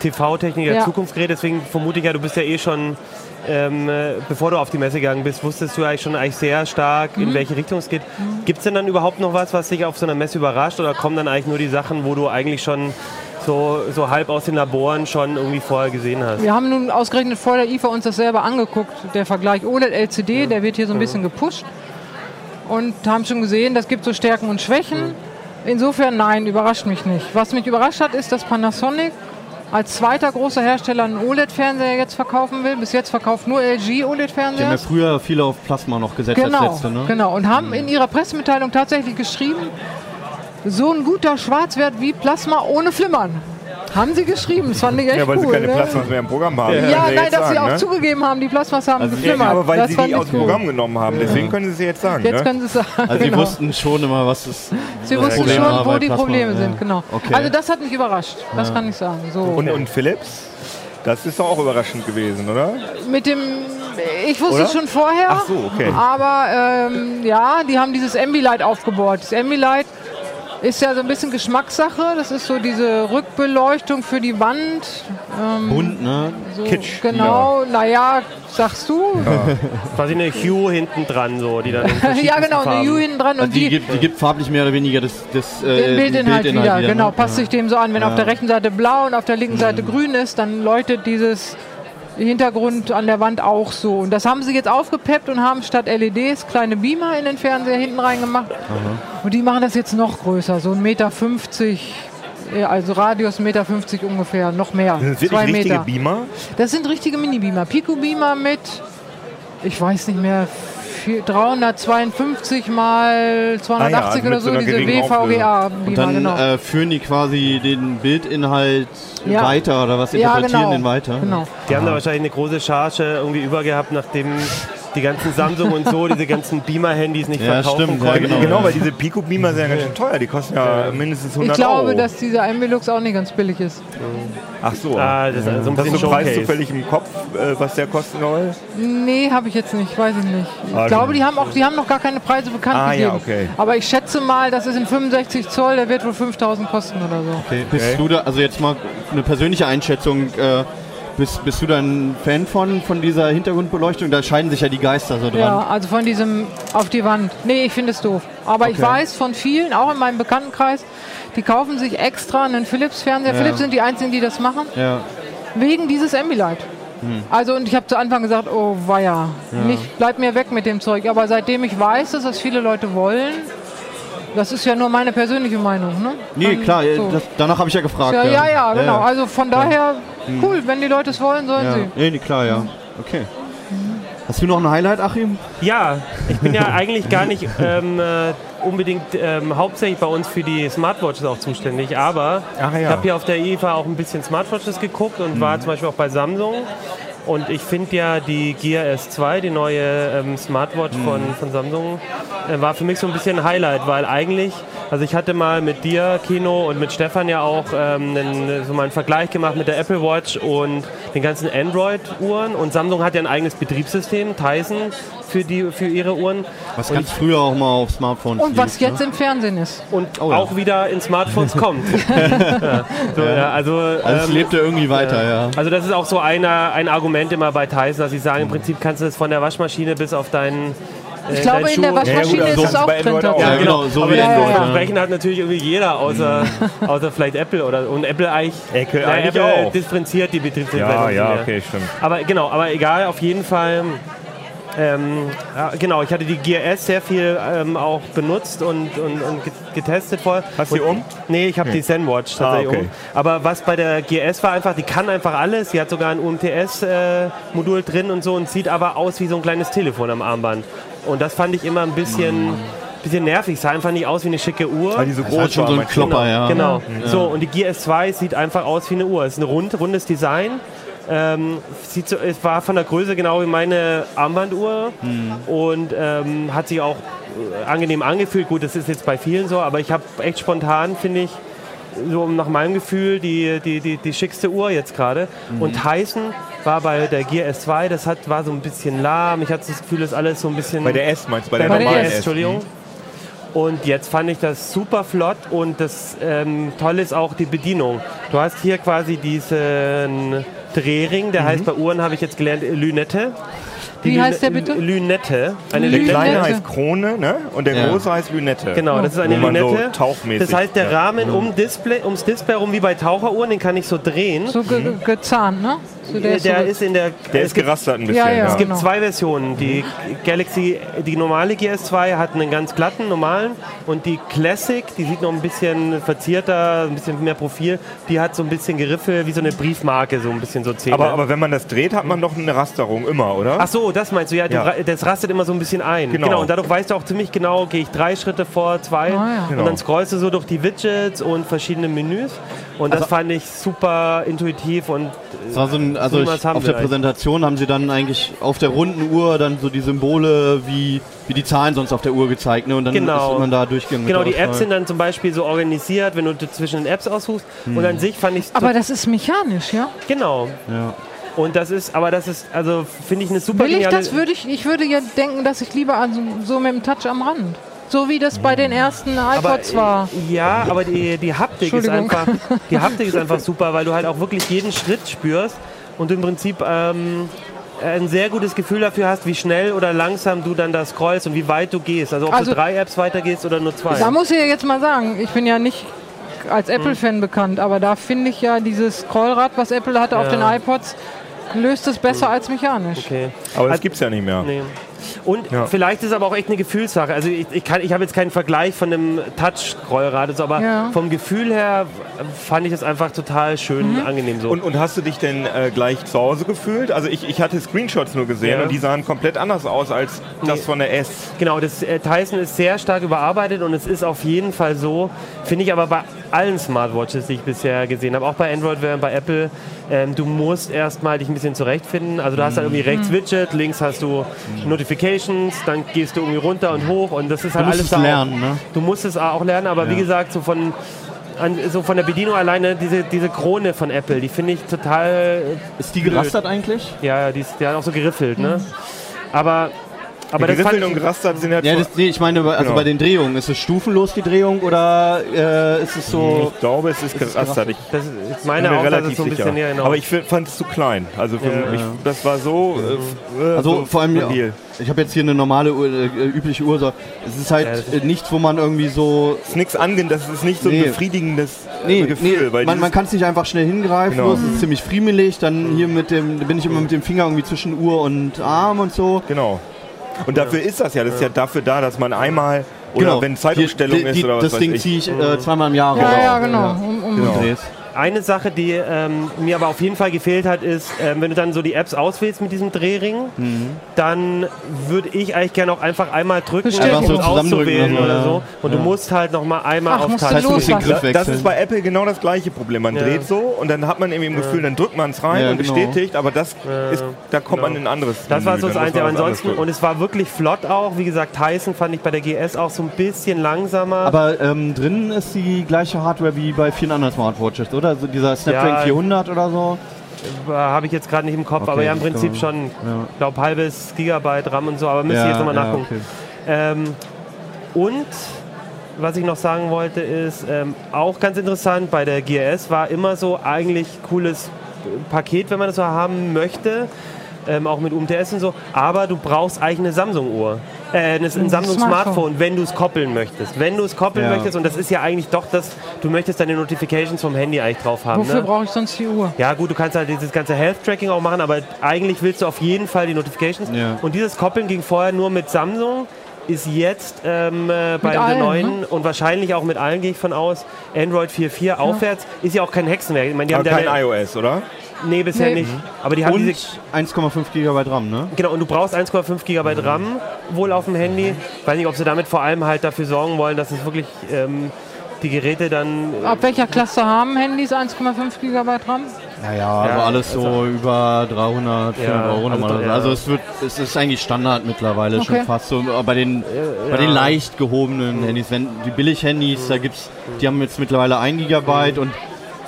T V-Technik der ja. Zukunft geredet. Deswegen vermute ich ja, du bist ja eh schon, ähm, bevor du auf die Messe gegangen bist, wusstest du eigentlich schon eigentlich sehr stark, mhm. in welche Richtung es geht. Mhm. Gibt es denn dann überhaupt noch was, was dich auf so einer Messe überrascht? Oder kommen dann eigentlich nur die Sachen, wo du eigentlich schon so, so halb aus den Laboren schon irgendwie vorher gesehen hast? Wir haben nun ausgerechnet vor der I F A uns das selber angeguckt. Der Vergleich O L E D L C D, mhm. der wird hier so ein mhm. bisschen gepusht. Und haben schon gesehen, das gibt so Stärken und Schwächen. Insofern, nein, überrascht mich nicht. Was mich überrascht hat, ist, dass Panasonic als zweiter großer Hersteller einen O L E D Fernseher jetzt verkaufen will. Bis jetzt verkauft nur L G O L E D Fernseher. Die haben ja früher viele auf Plasma noch gesetzt genau, als letzte, ne? Genau, und haben in ihrer Pressemitteilung tatsächlich geschrieben, so ein guter Schwarzwert wie Plasma ohne Flimmern. Haben sie geschrieben, das fand ich echt cool. Ja, weil cool, sie keine ne? Plasmas mehr im Programm haben. Ja, ja nein, dass sagen, sie auch ne? zugegeben haben, die Plasmas haben also geflimmert. Ja, aber weil das sie die aus dem cool. Programm genommen haben, deswegen ja. können sie es jetzt sagen. Jetzt ne? können sie es sagen, Also genau. sie wussten schon immer, was das Sie das wussten Problem schon, wo die Plasma, Probleme ja. sind, genau. Okay. Also das hat mich überrascht, das ja. kann ich sagen. So. Und, und Philips? Das ist doch auch überraschend gewesen, oder? Mit dem, ich wusste oder? es schon vorher, Ach so, okay. aber ähm, ja, die haben dieses Ambilight aufgebaut. Das Ambilight ist ja so ein bisschen Geschmackssache. Das ist so diese Rückbeleuchtung für die Wand. Ähm, Bunt, ne? So Kitsch. Genau, ja. naja, sagst du? Ja. Quasi eine Hue hinten dran, so, die dann ja, genau, Farben. Eine Hue hinten dran. Also und die, die, gibt, die gibt farblich mehr oder weniger das, das den äh, Bildinhalt, Bildinhalt wieder. wieder genau, ne? passt ja. sich dem so an. Wenn ja. auf der rechten Seite blau und auf der linken Seite mhm. grün ist, dann leuchtet dieses Hintergrund an der Wand auch so. Und das haben sie jetzt aufgepeppt und haben statt L E Ds kleine Beamer in den Fernseher hinten reingemacht. Aha. Und die machen das jetzt noch größer, so ein Meter fünfzig, also Radius ein Meter fünfzig ungefähr, noch mehr. Sind das wirklich richtige Beamer? Das sind richtige Mini-Beamer. Pico-Beamer mit, ich weiß nicht mehr, dreihundertzweiundfünfzig mal zweihundertachtzig ah ja, also oder so, so diese W V G A. Und dann genau. äh, führen die quasi den Bildinhalt ja. weiter oder was, interpretieren ja, genau. den weiter. Genau. Die haben da wahrscheinlich eine große Charge irgendwie übergehabt, nachdem die ganzen Samsung und so, diese ganzen Beamer-Handys nicht ja, verkaufen stimmt, konnten. Ja, genau. genau, weil diese Pico-Beamer sind ja ganz schön teuer, die kosten ja, ja mindestens hundert Euro. Ich glaube, Euro. dass dieser Ambilux auch nicht ganz billig ist. Ach so. Ah, das ist also ein Hast du Preis zufällig im Kopf, was der kosten soll? Nee, habe ich jetzt nicht, weiß ich nicht. Ich also. glaube, die haben, auch, die haben noch gar keine Preise bekannt ah, gegeben. Ja, okay. Aber ich schätze mal, das ist in fünfundsechzig Zoll, der wird wohl fünftausend kosten oder so. Okay. Bist okay. du da, also jetzt mal eine persönliche Einschätzung, äh, Bist, bist du da ein Fan von, von dieser Hintergrundbeleuchtung? Da scheiden sich ja die Geister so dran. Ja, also von diesem auf die Wand. Nee, ich finde es doof. Aber okay. ich weiß von vielen, auch in meinem Bekanntenkreis, die kaufen sich extra einen Philips-Fernseher. Ja. Philips sind die Einzigen, die das machen. Ja. Wegen dieses Ambilight. Hm. Also und ich habe zu Anfang gesagt, oh weia, ja. nicht, bleib mir weg mit dem Zeug. Aber seitdem ich weiß, dass das viele Leute wollen, das ist ja nur meine persönliche Meinung, ne? Nee, von, klar, so. das, danach habe ich ja gefragt. Ja, ja, ja, genau. Ja, ja. Also von daher, cool, wenn die Leute es wollen, sollen ja. sie. Nee, klar, ja. Okay. Hast du noch ein Highlight, Achim? Ja, ich bin ja eigentlich gar nicht ähm, unbedingt ähm, hauptsächlich bei uns für die Smartwatches auch zuständig, aber Ach, ja. ich habe hier auf der I F A auch ein bisschen Smartwatches geguckt und mhm. war zum Beispiel auch bei Samsung. Und ich finde ja die Gear S zwei, die neue ähm, Smartwatch mhm. von, von Samsung, äh, war für mich so ein bisschen ein Highlight, weil eigentlich, also ich hatte mal mit dir, Kino, und mit Stefan ja auch ähm, einen, so mal einen Vergleich gemacht mit der Apple Watch und den ganzen Android-Uhren. Und Samsung hat ja ein eigenes Betriebssystem, Tizen, für, die, für ihre Uhren. Was und ganz früher auch mal auf Smartphones Und lief, was jetzt ne? im Fernsehen ist. Und oh, auch ja. wieder in Smartphones kommt. ja. So, ja. Ja, also es also ähm, lebt ja irgendwie weiter, äh, ja. Also das ist auch so einer, ein Argument immer bei Tizen, dass ich sage, im Prinzip kannst du das von der Waschmaschine bis auf deinen äh, Ich glaube, deinen in der Waschmaschine ja, gut, ist es auch drin. Ja, ja, genau. So aber wie ja, Android. Ja. Versprechen hat natürlich irgendwie jeder, außer, außer vielleicht Apple. Oder, und Apple eigentlich, Apple na, eigentlich Apple auch. differenziert die Betriebsverwaltung. Ja, ja, okay, stimmt. Aber genau, aber egal, auf jeden Fall Ähm, ja, genau, ich hatte die Gear S sehr viel ähm, auch benutzt und, und, und getestet vorher. Hast du die um? Nee, ich habe okay. die Zenwatch tatsächlich ah, okay. um. Aber was bei der Gear S war einfach, die kann einfach alles. Sie hat sogar ein U M T S-Modul äh, drin und so und sieht aber aus wie so ein kleines Telefon am Armband. Und das fand ich immer ein bisschen... Mm. bisschen nervig, es sah einfach nicht aus wie eine schicke Uhr. Weil die so groß schon so ein Klopper, ja. Genau. So, und die Gear S zwei sieht einfach aus wie eine Uhr. Es ist ein rund, rundes Design. Ähm, sieht so, es war von der Größe genau wie meine Armbanduhr hm. und ähm, hat sich auch angenehm angefühlt. Gut, das ist jetzt bei vielen so, aber ich habe echt spontan, finde ich, so nach meinem Gefühl die, die, die, die schickste Uhr jetzt gerade. Mhm. Und Tizen war bei der Gear S zwei, das hat, war so ein bisschen lahm. Ich hatte das Gefühl, das alles so ein bisschen... Bei der S meinst du? Bei der, bei der normalen S, S, Entschuldigung. Und jetzt fand ich das super flott und das ähm, Tolle ist auch die Bedienung. Du hast hier quasi diesen Drehring, der mhm. heißt, bei Uhren habe ich jetzt gelernt, Lünette. Die Wie Lün heißt der bitte? Lünette. Eine Lünette. Der kleine heißt Krone, ne? Und der ja. große heißt Lünette. Genau, das ist eine Lünette. So tauchmäßig. Das heißt, der Rahmen ja. um Display, ums Display rum, wie bei Taucheruhren, den kann ich so drehen. So ge ge gezahnt, ne? So der, der ist in der... Der ist gerastert ein bisschen. Ja, ja, es gibt genau. zwei Versionen. Die Galaxy, die normale Gear S zwei hat einen ganz glatten, normalen. Und die Classic, die sieht noch ein bisschen verzierter, ein bisschen mehr Profil. Die hat so ein bisschen Geriffe, wie so eine Briefmarke, so ein bisschen so zäh. Aber, aber wenn man das dreht, hat man doch eine Rasterung immer, oder? Ach so, das meinst du. Ja, ja. Das rastet immer so ein bisschen ein. Genau. genau. Und dadurch weißt du auch ziemlich genau, gehe ich drei Schritte vor, zwei. Oh, ja. genau. Und dann scrollst du so durch die Widgets und verschiedene Menüs. Und das also, fand ich super intuitiv und... Das war so ein, also ich, auf der Präsentation haben sie dann eigentlich auf der runden Uhr dann so die Symbole wie, wie die Zahlen sonst auf der Uhr gezeigt, ne? Und dann genau. ist man da durchgegangen. Genau, die Apps sind dann zum Beispiel so organisiert, wenn du zwischen den Apps aussuchst. Hm. Und an sich fand ich... Aber das ist mechanisch, ja? Genau. Ja. Und das ist, aber das ist, also finde ich eine super Will geniale... Ich, das würde ich, ich würde ja denken, dass ich lieber also so mit dem Touch am Rand... So wie das bei den ersten iPods aber, war. Ja, aber die, die, Haptik ist einfach, die Haptik ist einfach super, weil du halt auch wirklich jeden Schritt spürst und im Prinzip ähm, ein sehr gutes Gefühl dafür hast, wie schnell oder langsam du dann da scrollst und wie weit du gehst. Also ob also, du drei Apps weitergehst oder nur zwei. Da muss ich ja jetzt mal sagen, ich bin ja nicht als Apple-Fan hm. bekannt, aber da finde ich ja dieses Scrollrad, was Apple hatte ja. auf den iPods, löst es besser hm. als mechanisch. Okay. Aber das gibt es ja nicht mehr. Nee. Und ja. vielleicht ist es aber auch echt eine Gefühlssache. Also ich, ich, ich habe jetzt keinen Vergleich von einem Touch-Scrollrad, also, aber ja. vom Gefühl her fand ich es einfach total schön mhm. und angenehm so. Und, und hast du dich denn äh, gleich zu Hause gefühlt? Also ich, ich hatte Screenshots nur gesehen ja. und die sahen komplett anders aus als das nee. von der S. Genau, das äh, Tizen ist sehr stark überarbeitet und es ist auf jeden Fall so, finde ich aber bei allen Smartwatches, die ich bisher gesehen habe, auch bei Android, bei Apple, ähm, du musst erstmal dich ein bisschen zurechtfinden. Also du hast mhm. halt irgendwie rechts mhm. Widget, links hast du mhm. Notifications, dann gehst du irgendwie runter und hoch und das ist halt alles da. Lernen, ne? Du musst es auch lernen, aber ja. wie gesagt, so von, an, so von der Bedienung alleine, diese, diese Krone von Apple, die finde ich total... Ist die gerastert blöd. eigentlich? Ja, die ist ja auch so geriffelt, mhm. ne? Aber... aber ja, geriffeln und gerastert sind ja... ja das, nee, ich meine, also genau. bei den Drehungen, ist es stufenlos, die Drehung, oder äh, ist es so... Ich glaube, es ist, ist gerastert. Ich, das ist, ich meine auch, relativ so ein bisschen näher hinaus. Aber ich fand es zu klein. Also für ja. mich, das war so... Ja. Äh, also so vor allem... Ja, ich habe jetzt hier eine normale, äh, übliche Uhr. Es ist halt ja, nichts, wo man irgendwie so... Es ist nichts angehen, das ist nicht so nee. ein befriedigendes nee, Gefühl. Nee, weil man man kann es nicht einfach schnell hingreifen, genau. es ist ziemlich friemelig. Dann hier mit dem, bin ich immer mit dem Finger irgendwie zwischen Uhr und Arm und so. Genau. Und dafür ist das ja, das ist ja dafür da, dass man einmal, oder genau. wenn Zeitumstellung die, die, ist oder was das weiß Ding ich. ziehe ich äh, zweimal im Jahr ja, raus. Ja, genau. Um, um genau. Eine Sache, die ähm, mir aber auf jeden Fall gefehlt hat, ist, ähm, wenn du dann so die Apps auswählst mit diesem Drehring, mhm. dann würde ich eigentlich gerne auch einfach einmal drücken, um so auszuwählen oder, oder so. Und ja. du musst halt nochmal einmal auf Touch. Das ist bei Apple genau das gleiche Problem. Man ja. dreht so und dann hat man irgendwie im ja. Gefühl, dann drückt man es rein ja, und genau. bestätigt, aber das ja. ist, da kommt genau. man in ein anderes Das Menü. war so das Einzige. Ansonsten, und es war wirklich flott auch. Wie gesagt, Tizen fand ich bei der G S auch so ein bisschen langsamer. Aber ähm, drinnen ist die gleiche Hardware wie bei vielen anderen Smartwatches, oder? Also dieser Snapdragon ja, vierhundert oder so? Habe ich jetzt gerade nicht im Kopf, okay, aber ja im Prinzip glaub, schon, ja. glaube halbes Gigabyte RAM und so, aber müsste ja, ich jetzt nochmal ja, nachgucken. Okay. Ähm, und was ich noch sagen wollte ist, ähm, auch ganz interessant, bei der Gear S war immer so eigentlich cooles Paket, wenn man das so haben möchte. ähm, auch mit U M T S und so, aber du brauchst eigentlich eine Samsung-Uhr, äh, ein Samsung-Smartphone, wenn du es koppeln möchtest. Wenn du es koppeln ja. möchtest, und das ist ja eigentlich doch das, du möchtest deine Notifications vom Handy eigentlich drauf haben. Wofür ne? brauche ich sonst die Uhr? Ja gut, du kannst halt dieses ganze Health-Tracking auch machen, aber eigentlich willst du auf jeden Fall die Notifications. Ja. Und dieses Koppeln ging vorher nur mit Samsung, ist jetzt ähm, äh, bei der neuen, ne? und wahrscheinlich auch mit allen, gehe ich von aus, Android vier Punkt vier ja. aufwärts, ist ja auch kein Hexenwerk. Ich meine, die aber haben kein eine, iOS, oder? Nee, bisher nee. nicht. Aber die haben und diese eins Komma fünf Gigabyte RAM, ne? Genau, und du brauchst eins Komma fünf Gigabyte mhm. RAM wohl auf dem Handy. Ich weiß nicht, ob sie damit vor allem halt dafür sorgen wollen, dass es wirklich ähm, die Geräte dann... Äh, Ab welcher Klasse haben Handys eins Komma fünf Gigabyte RAM? Naja, ja, aber alles also so über dreihundert, vierhundert ja, Euro nochmal. Also, ja. also es wird, es ist eigentlich Standard mittlerweile okay. schon fast so. Bei den, ja, bei den leicht gehobenen mhm. Handys, wenn die Billig-Handys, mhm. da gibt's, die haben jetzt mittlerweile ein Gigabyte mhm. und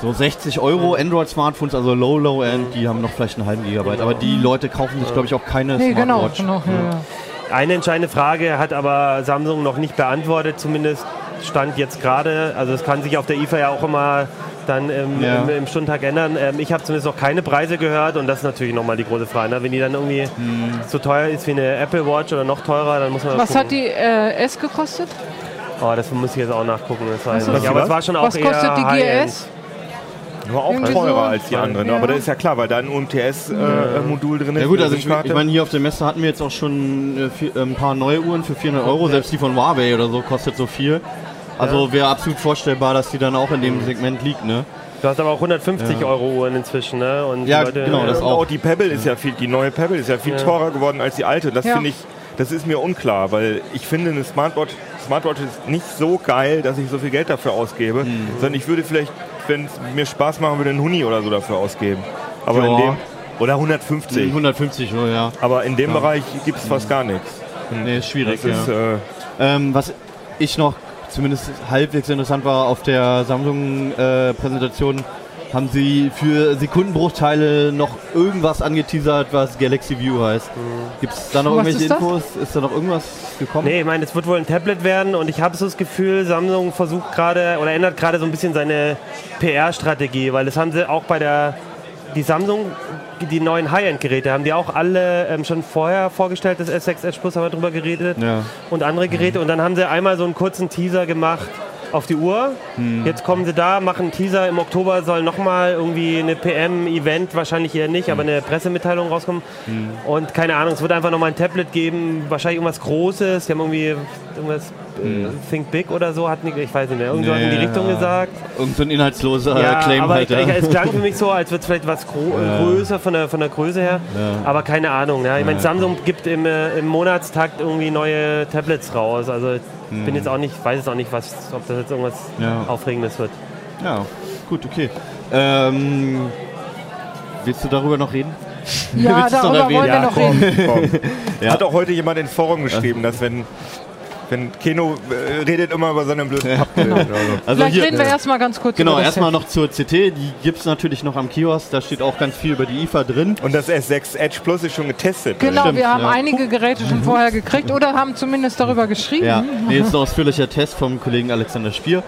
so sechzig Euro mhm. Android-Smartphones, also low, low end, die haben noch vielleicht einen halben Gigabyte. Genau. Aber die Leute kaufen sich, glaube ich, auch keine nee, Smartwatch. Genau, genau, ja. Ja. Eine entscheidende Frage hat aber Samsung noch nicht beantwortet, zumindest Stand jetzt gerade. Also es kann sich auf der I F A ja auch immer dann im, ja. im, im Stundentag ändern. Ähm, ich habe zumindest noch keine Preise gehört, und das ist natürlich nochmal die große Frage. Ne? Wenn die dann irgendwie hm. so teuer ist wie eine Apple Watch oder noch teurer, dann muss man... Was hat die äh, S gekostet? Oh, das muss ich jetzt auch nachgucken. Das weiß ich. Aber es war schon auch was kostet die Gear S? War auch irgendwie teurer so als die anderen, ja. aber das ist ja klar, weil da ein U M T S-Modul äh, drin ist. Ja gut, also ich, ich meine, hier auf der Messe hatten wir jetzt auch schon äh, vier, äh, ein paar neue Uhren für vierhundert Euro, okay. selbst die von Huawei oder so kostet so viel. Also ja. wäre absolut vorstellbar, dass die dann auch in dem Segment liegt, ne? Du hast aber auch hundertfünfzig ja. Euro Uhren inzwischen, ne? Und ja, Leute, genau, das ja. auch. Die Pebble ja. ist ja viel, die neue Pebble ist ja viel ja. teurer geworden als die alte. Das ja. finde ich, das ist mir unklar, weil ich finde, eine Smartwatch, Smartwatch ist nicht so geil, dass ich so viel Geld dafür ausgebe, mhm. sondern ich würde vielleicht, wenn es mir Spaß machen würde, einen Huni oder so dafür ausgeben. Aber ja. in dem, oder hundertfünfzig. hundertfünfzig, oh ja. Aber in dem ja. Bereich gibt es fast gar nichts. Nee, ist schwierig. Das ja. ist, äh, ähm, was ich noch zumindest halbwegs interessant war, auf der Samsung-Präsentation äh, haben sie für Sekundenbruchteile noch irgendwas angeteasert, was Galaxy View heißt. Mhm. Gibt es da noch was irgendwelche ist Infos? Ist da noch irgendwas gekommen? Nee, ich meine, es wird wohl ein Tablet werden, und ich habe so das Gefühl, Samsung versucht gerade oder ändert gerade so ein bisschen seine P R-Strategie, weil das haben sie auch bei der, die Samsung, die neuen High-End-Geräte haben die auch alle ähm, schon vorher vorgestellt, das S sechs Edge Plus haben wir drüber geredet ja. und andere Geräte mhm. und dann haben sie einmal so einen kurzen Teaser gemacht auf die Uhr, mhm. jetzt kommen sie da, machen einen Teaser, im Oktober soll nochmal irgendwie eine P M-Event, wahrscheinlich eher nicht, mhm. aber eine Pressemitteilung rauskommen mhm. und keine Ahnung, es wird einfach nochmal ein Tablet geben, wahrscheinlich irgendwas Großes, die haben irgendwie irgendwas Think Big oder so, hat nicht, ich weiß nicht mehr, irgendwo nee, in die Richtung ja. gesagt. Irgend so ein inhaltsloser ja, Claim aber halt. Ich, ja. ich, es klang für mich so, als wird es vielleicht was gro- ja. größer von der, von der Größe her, ja. aber keine Ahnung. Ja. Ich ja. meine, Samsung gibt im, im Monatstakt irgendwie neue Tablets raus, also ich hm. bin jetzt auch nicht, weiß jetzt auch nicht, was, ob das jetzt irgendwas ja. Aufregendes wird. Ja, gut, okay. Ähm, willst du darüber noch reden? Ja, darüber wollen wir noch reden. Ja. Hat auch heute jemand in Forum geschrieben, dass wenn Wenn Keno äh, redet immer über seinen blöden Pappbild. Genau. Also vielleicht hier, reden wir ja. erstmal ganz kurz genau, über das. Genau, erstmal noch zur C T. Die gibt es natürlich noch am Kiosk. Da steht auch ganz viel über die I F A drin. Und das S sechs Edge Plus ist schon getestet. Genau, stimmt, wir haben ja. einige Geräte schon vorher gekriegt oder haben zumindest darüber geschrieben. Ja, nee, ist ein ausführlicher Test vom Kollegen Alexander Spier.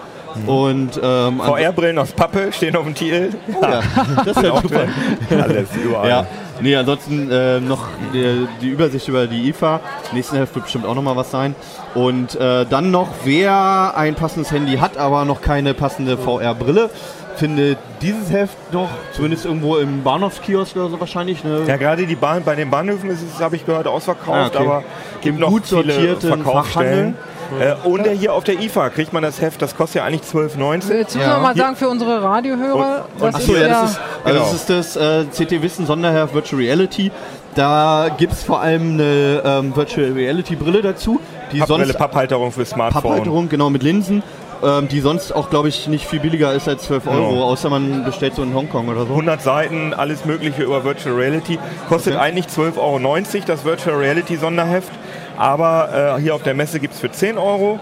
Und ähm, V R-Brillen aus Pappe stehen auf dem Titel. Oh, ja. Das ist ja super. Alles überall. Ja. Nee, ansonsten äh, noch die, die Übersicht über die I F A. Nächsten Hälfte wird bestimmt auch nochmal was sein. Und äh, dann noch, wer ein passendes Handy hat, aber noch keine passende V R-Brille, findet dieses Heft noch, zumindest irgendwo im Bahnhofskiosk oder so wahrscheinlich. Ne? Ja, gerade die Bahn, bei den Bahnhöfen ist es, habe ich gehört, ausverkauft, ja, okay. aber gibt noch gut sortierten Fachhandel. Äh, und der hier auf der I F A kriegt man das Heft, das kostet ja eigentlich zwölf neunzig. Jetzt müssen ja. wir mal sagen für unsere Radiohörer, was ist, so, ja, das ist also genau. das ist das äh, C T Wissen Sonderheft Virtual Reality. Da gibt es vor allem eine ähm, Virtual Reality Brille dazu. Die Pappbrille, sonst, Papphalterung für Smartphone. Papphalterung, genau, mit Linsen, ähm, die sonst auch, glaube ich, nicht viel billiger ist als zwölf Euro, genau. außer man bestellt so in Hongkong oder so. hundert Seiten, alles mögliche über Virtual Reality. Kostet okay. eigentlich zwölf Euro neunzig, das Virtual Reality Sonderheft. Aber äh, hier auf der Messe gibt es für zehn Euro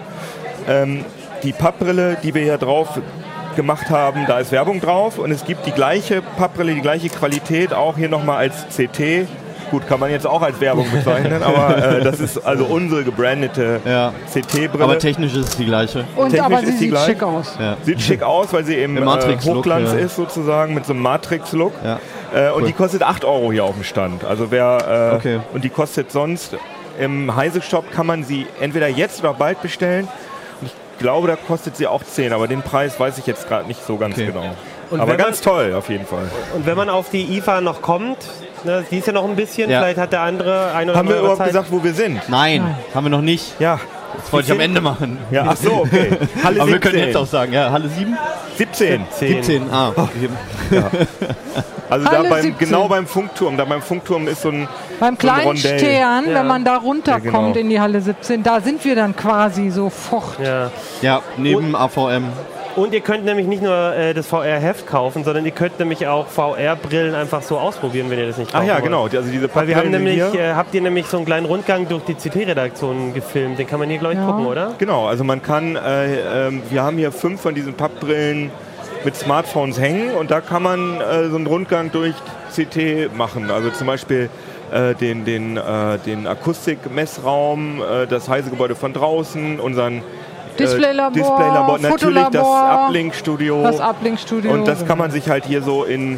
ähm, die Pappbrille, die wir hier drauf gemacht haben, da ist Werbung drauf. Und es gibt die gleiche Pappbrille, die gleiche Qualität, auch hier nochmal als C T. Gut, kann man jetzt auch als Werbung bezeichnen, aber äh, das ist also unsere gebrandete ja. C T-Brille. Aber technisch ist es die gleiche. Und technisch aber sie ist sieht gleich. schick aus. Ja. Sieht schick aus, weil sie eben im äh, Hochglanz ja. ist sozusagen, mit so einem Matrix-Look. Ja. Äh, und cool. Die kostet acht Euro hier auf dem Stand. Also wer, äh, okay. Und die kostet sonst, im Heise-Shop kann man sie entweder jetzt oder bald bestellen. Und ich glaube, da kostet sie auch zehn, aber den Preis weiß ich jetzt gerade nicht so ganz okay. genau. Und aber ganz man, toll, auf jeden Fall. Und wenn man auf die I F A noch kommt, ne, die ist ja noch ein bisschen, ja. vielleicht hat der andere ein oder andere Haben wir überhaupt Zeit. gesagt, wo wir sind? Nein, Nein, haben wir noch nicht. Ja. Das wollte ich am Ende machen. Ja, ach so, okay. Halle siebzehn. Aber wir können jetzt auch sagen, ja, Halle sieben? siebzehn. siebzehn, siebzehn. ah. Oh. Ja. Also da beim, genau beim Funkturm, da beim Funkturm ist so ein Beim so ein kleinen Rondell. Stern, ja. wenn man da runterkommt ja, genau. in die Halle siebzehn, da sind wir dann quasi sofort. Ja, ja neben Und, A V M. Und ihr könnt nämlich nicht nur äh, das V R-Heft kaufen, sondern ihr könnt nämlich auch V R-Brillen einfach so ausprobieren, wenn ihr das nicht kauft. Ach ja, genau. Also diese Weil wir haben nämlich, äh, habt ihr nämlich so einen kleinen Rundgang durch die C T-Redaktion gefilmt. Den kann man hier, glaube ich, ja. gucken, oder? Genau, also man kann, äh, äh, wir haben hier fünf von diesen Pappbrillen mit Smartphones hängen und da kann man äh, so einen Rundgang durch C T machen. Also zum Beispiel äh, den, den, äh, den Akustikmessraum, äh, das Heise-Gebäude von draußen, unseren Display-Labor, Display-Labor, natürlich das Uplink-Studio. Das Uplink-Studio. Und das kann man sich halt hier so in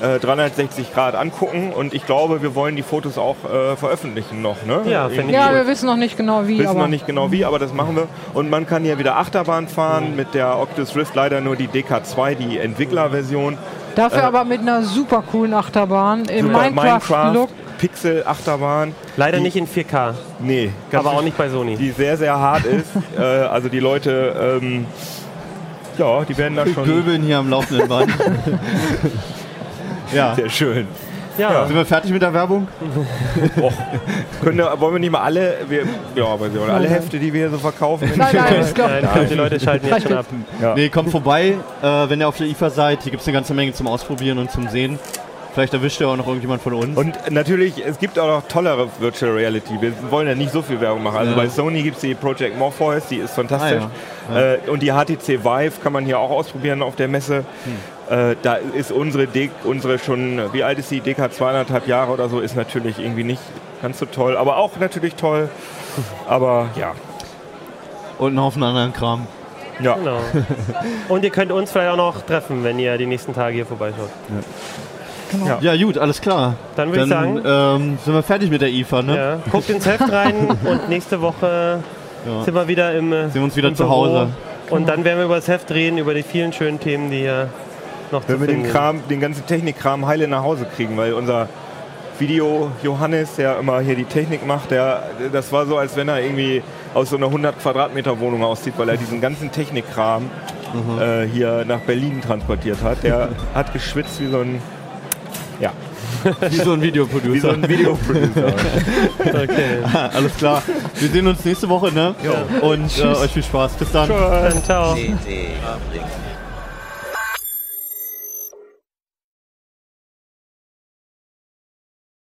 äh, dreihundertsechzig Grad angucken. Und ich glaube, wir wollen die Fotos auch äh, veröffentlichen noch. Ne? Ja, ich ja wir wissen noch nicht genau wie. Wir wissen noch nicht genau wie, aber das machen wir. Und man kann hier wieder Achterbahn fahren mhm. mit der Oculus Rift. Leider nur die D K zwei, die Entwicklerversion. Dafür äh, aber mit einer super coolen Achterbahn im Minecraft-Look. Pixel-Achterbahn. Leider die, nicht in vier K. Nee. Aber auch nicht bei Sony. Die sehr, sehr hart ist. äh, also die Leute, ähm, ja, die werden da schon... Göbeln hier am laufenden Band. ja. Sehr schön. Ja. ja. Sind wir fertig mit der Werbung? Och, können, wollen wir nicht mal alle... Wir, ja, aber wir wollen alle Hefte, die wir hier so verkaufen. Nein, nein, ist klar. Nein, die Leute schalten jetzt schon ab. Ja. Nee, kommt vorbei, äh, wenn ihr auf der I F A seid. Hier gibt es eine ganze Menge zum Ausprobieren und zum Sehen. Vielleicht erwischt ja auch noch irgendjemand von uns. Und natürlich, es gibt auch noch tollere Virtual Reality. Wir wollen ja nicht so viel Werbung machen. Also ja. bei Sony gibt es die Project Morpheus, die ist fantastisch. Ah, ja. Ja. Äh, und die H T C Vive kann man hier auch ausprobieren auf der Messe. Hm. Äh, da ist unsere, D unsere schon, wie alt ist die, D K zwei, anderthalb Jahre oder so, ist natürlich irgendwie nicht ganz so toll. Aber auch natürlich toll. Aber ja. Und einen Haufen anderen Kram. Ja. Genau. Und ihr könnt uns vielleicht auch noch treffen, wenn ihr die nächsten Tage hier vorbeischaut. Ja. Genau. Ja. ja, gut, alles klar. Dann würde ich sagen, ähm, sind wir fertig mit der I F A, ne? Ja. Guckt ins Heft rein und nächste Woche ja. sind wir wieder im Sehen wir uns wieder zu Hause. Und genau. dann werden wir über das Heft reden, über die vielen schönen Themen, die hier noch zu finden sind. Wenn wir den Kram, den ganzen Technikkram heile nach Hause kriegen, weil unser Video Johannes, der immer hier die Technik macht, der, das war so, als wenn er irgendwie aus so einer hundert Quadratmeter Wohnung auszieht, weil er diesen ganzen Technikkram mhm. äh, hier nach Berlin transportiert hat. Der hat geschwitzt wie so ein Ja. Wie so ein Videoproducer. Wie so ein Videoproducer. okay. ah, alles klar. Wir sehen uns nächste Woche, ne? Jo. Und äh, euch viel Spaß. Bis dann. Ciao. Ciao.